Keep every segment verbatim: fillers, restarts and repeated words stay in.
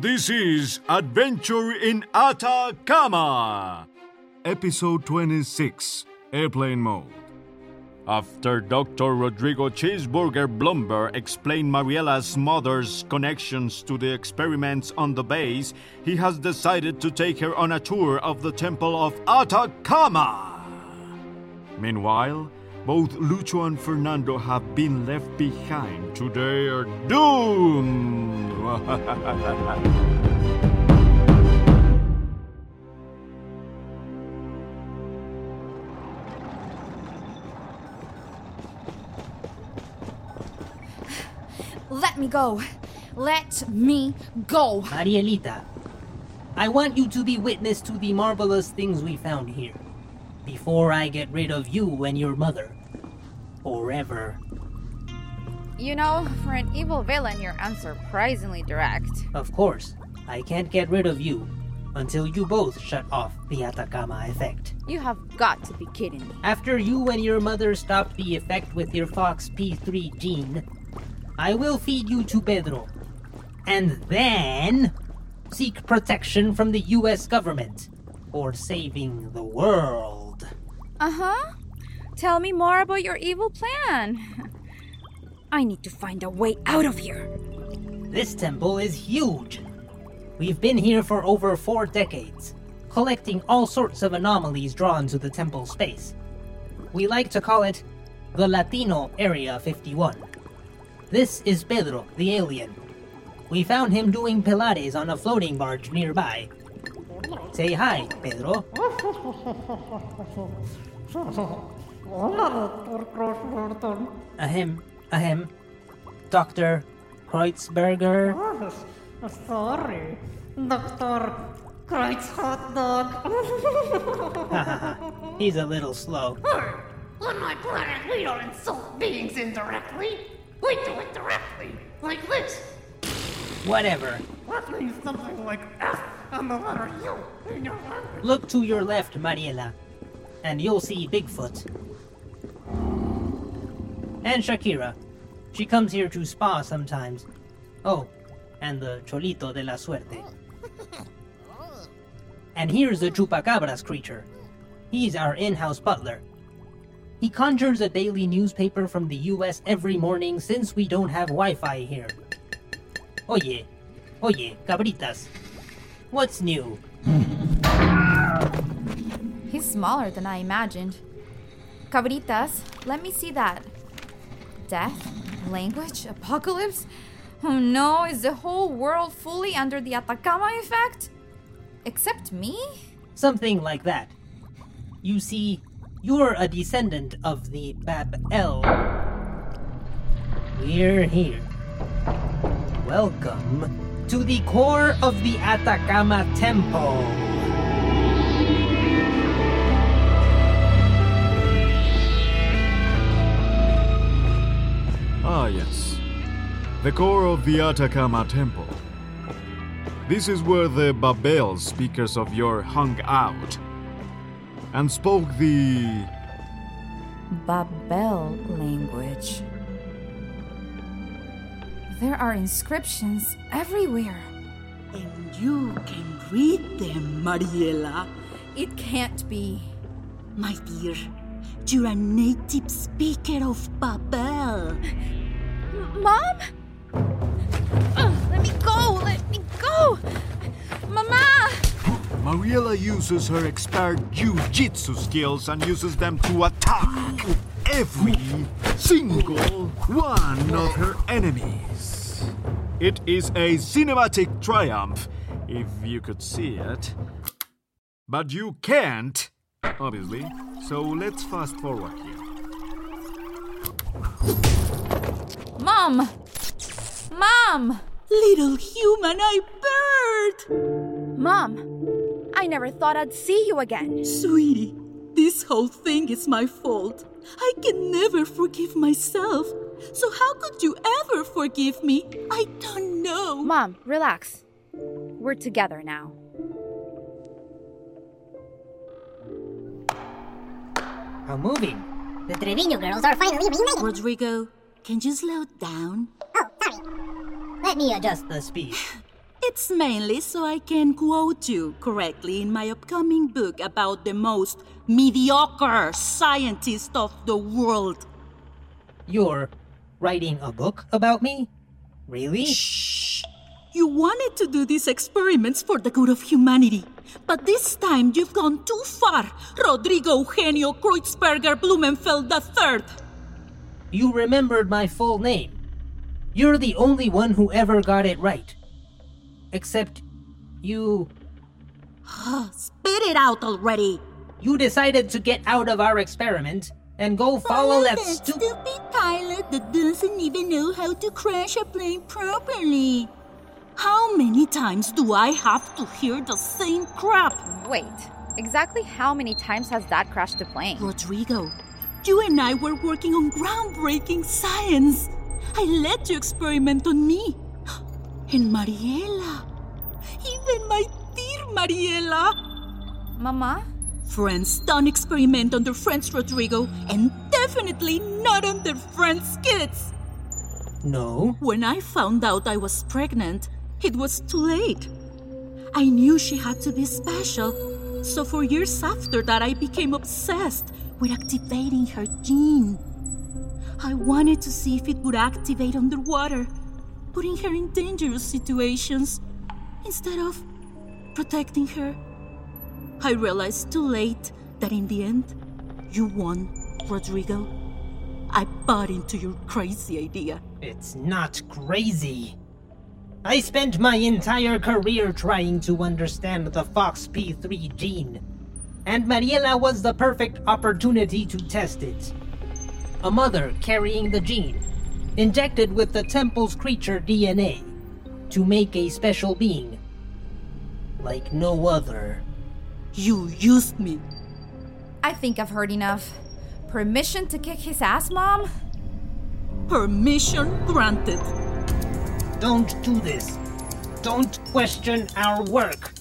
This is Adventure in Atacama, Episode twenty-six, Airplane Mode. After Doctor Rodrigo Cheeseburger Blumberg explained Mariela's mother's connections to the experiments on the base, he has decided to take her on a tour of the Temple of Atacama. Meanwhile, both Lucho and Fernando have been left behind to their doom. Let me go. Let me go. Marielita, I want you to be witness to the marvelous things we found here before I get rid of you and your mother. Forever. You know, for an evil villain, you're unsurprisingly direct. Of course. I can't get rid of you until you both shut off the Atacama effect. You have got to be kidding me. After you and your mother stop the effect with your Fox P three gene, I will feed you to Pedro, and then seek protection from the U S government for saving the world. Uh-huh. Tell me more about your evil plan. I need to find a way out of here. This temple is huge. We've been here for over four decades, collecting all sorts of anomalies drawn to the temple space. We like to call it the Latino Area fifty-one. This is Pedro, the alien. We found him doing Pilates on a floating barge nearby. Say hi, Pedro. Ahem, ahem. Doctor Kreutzberger. Oh, sorry, Doctor Kreutz hot dog. He's a little slow. On my planet, we don't insult beings indirectly. We do it directly, like this. Whatever. That means something like F on the letter U in your language. Look to your left, Mariela, and you'll see Bigfoot. And Shakira. She comes here to spa sometimes. Oh, and the Cholito de la Suerte. And here's the Chupacabras creature. He's our in-house butler. He conjures a daily newspaper from the U S every morning since we don't have Wi-Fi here. Oye, oye, Cabritas, what's new? He's smaller than I imagined. Cabritas, let me see that. Death? Language? Apocalypse? Oh no, is the whole world fully under the Atacama effect? Except me? Something like that. You see, you're a descendant of the Babel. We're here. Welcome to the core of the Atacama Temple. Ah, yes. The core of the Atacama Temple. This is where the Babel speakers of your hung out and spoke the Babel language. There are inscriptions everywhere. And you can read them, Mariela. It can't be. My dear, you're a native speaker of Babel. Mom? Uh, let me go, let me go! Mama! Mariela uses her expert jiu-jitsu skills and uses them to attack every single one of her enemies. It is a cinematic triumph, if you could see it. But you can't, obviously, so let's fast forward here. Mom! Mom! Little human, I bird! Mom, I never thought I'd see you again. Sweetie, this whole thing is my fault. I can never forgive myself. So how could you ever forgive me? I don't know. Mom, relax. We're together now. How moving. The Trevino girls are finally reunited. Rodrigo, can you slow down? Oh, sorry. Let me adjust the speed. It's mainly so I can quote you correctly in my upcoming book about the most mediocre scientist of the world. You're writing a book about me? Really? Shh! You wanted to do these experiments for the good of humanity. But this time you've gone too far, Rodrigo Eugenio Kreutzberger Blumenfeld the third. You remembered my full name. You're the only one who ever got it right. Except you... Spit it out already! You decided to get out of our experiment and go follow, follow that, that stu- stupid pilot that doesn't even know how to crash a plane properly. How many times do I have to hear the same crap? Wait, exactly how many times has that crashed the plane? Rodrigo, you and I were working on groundbreaking science. I let you experiment on me. And Mariela. Even my dear Mariela. Mama? Friends don't experiment on their friends, Rodrigo, and definitely not on their friends' kids. No? When I found out I was pregnant, it was too late. I knew she had to be special, so for years after that I became obsessed with activating her gene. I wanted to see if it would activate underwater, putting her in dangerous situations instead of protecting her. I realized too late that in the end, you won, Rodrigo. I bought into your crazy idea. It's not crazy. I spent my entire career trying to understand the Fox P three gene, and Mariela was the perfect opportunity to test it. A mother carrying the gene, injected with the temple's creature D N A, to make a special being, like no other. You used me. I think I've heard enough. Permission to kick his ass, Mom? Permission granted. Don't do this. Don't question our work.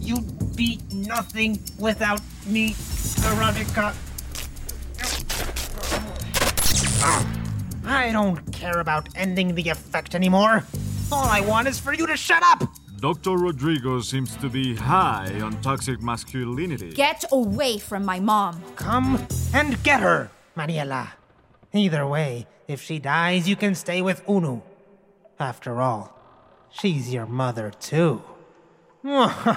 You'd be nothing without me, Veronica. I don't care about ending the effect anymore. All I want is for you to shut up! Doctor Rodrigo seems to be high on toxic masculinity. Get away from my mom. Come and get her, Mariela. Either way, if she dies, you can stay with Uno. After all, she's your mother too. Soldier!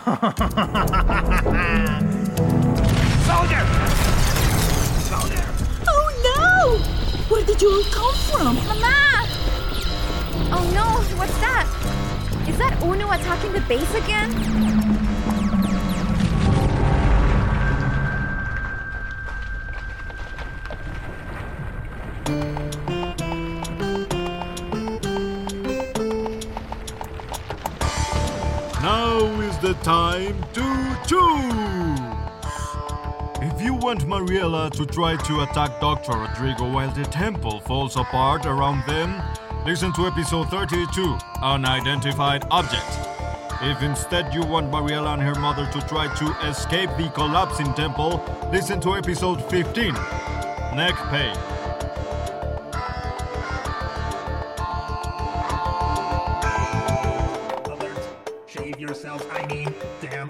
Soldier! Oh no! Where did you all come from? Mama! Oh no, what's that? Is that Uno attacking the base again? Now is the time to choose! If you want Mariela to try to attack Doctor Rodrigo while the temple falls apart around them, listen to episode thirty-two, Unidentified Object. If instead you want Mariela and her mother to try to escape the collapsing temple, listen to episode fifteen, Neck Pain. Alert. Shave yourselves, I mean, damn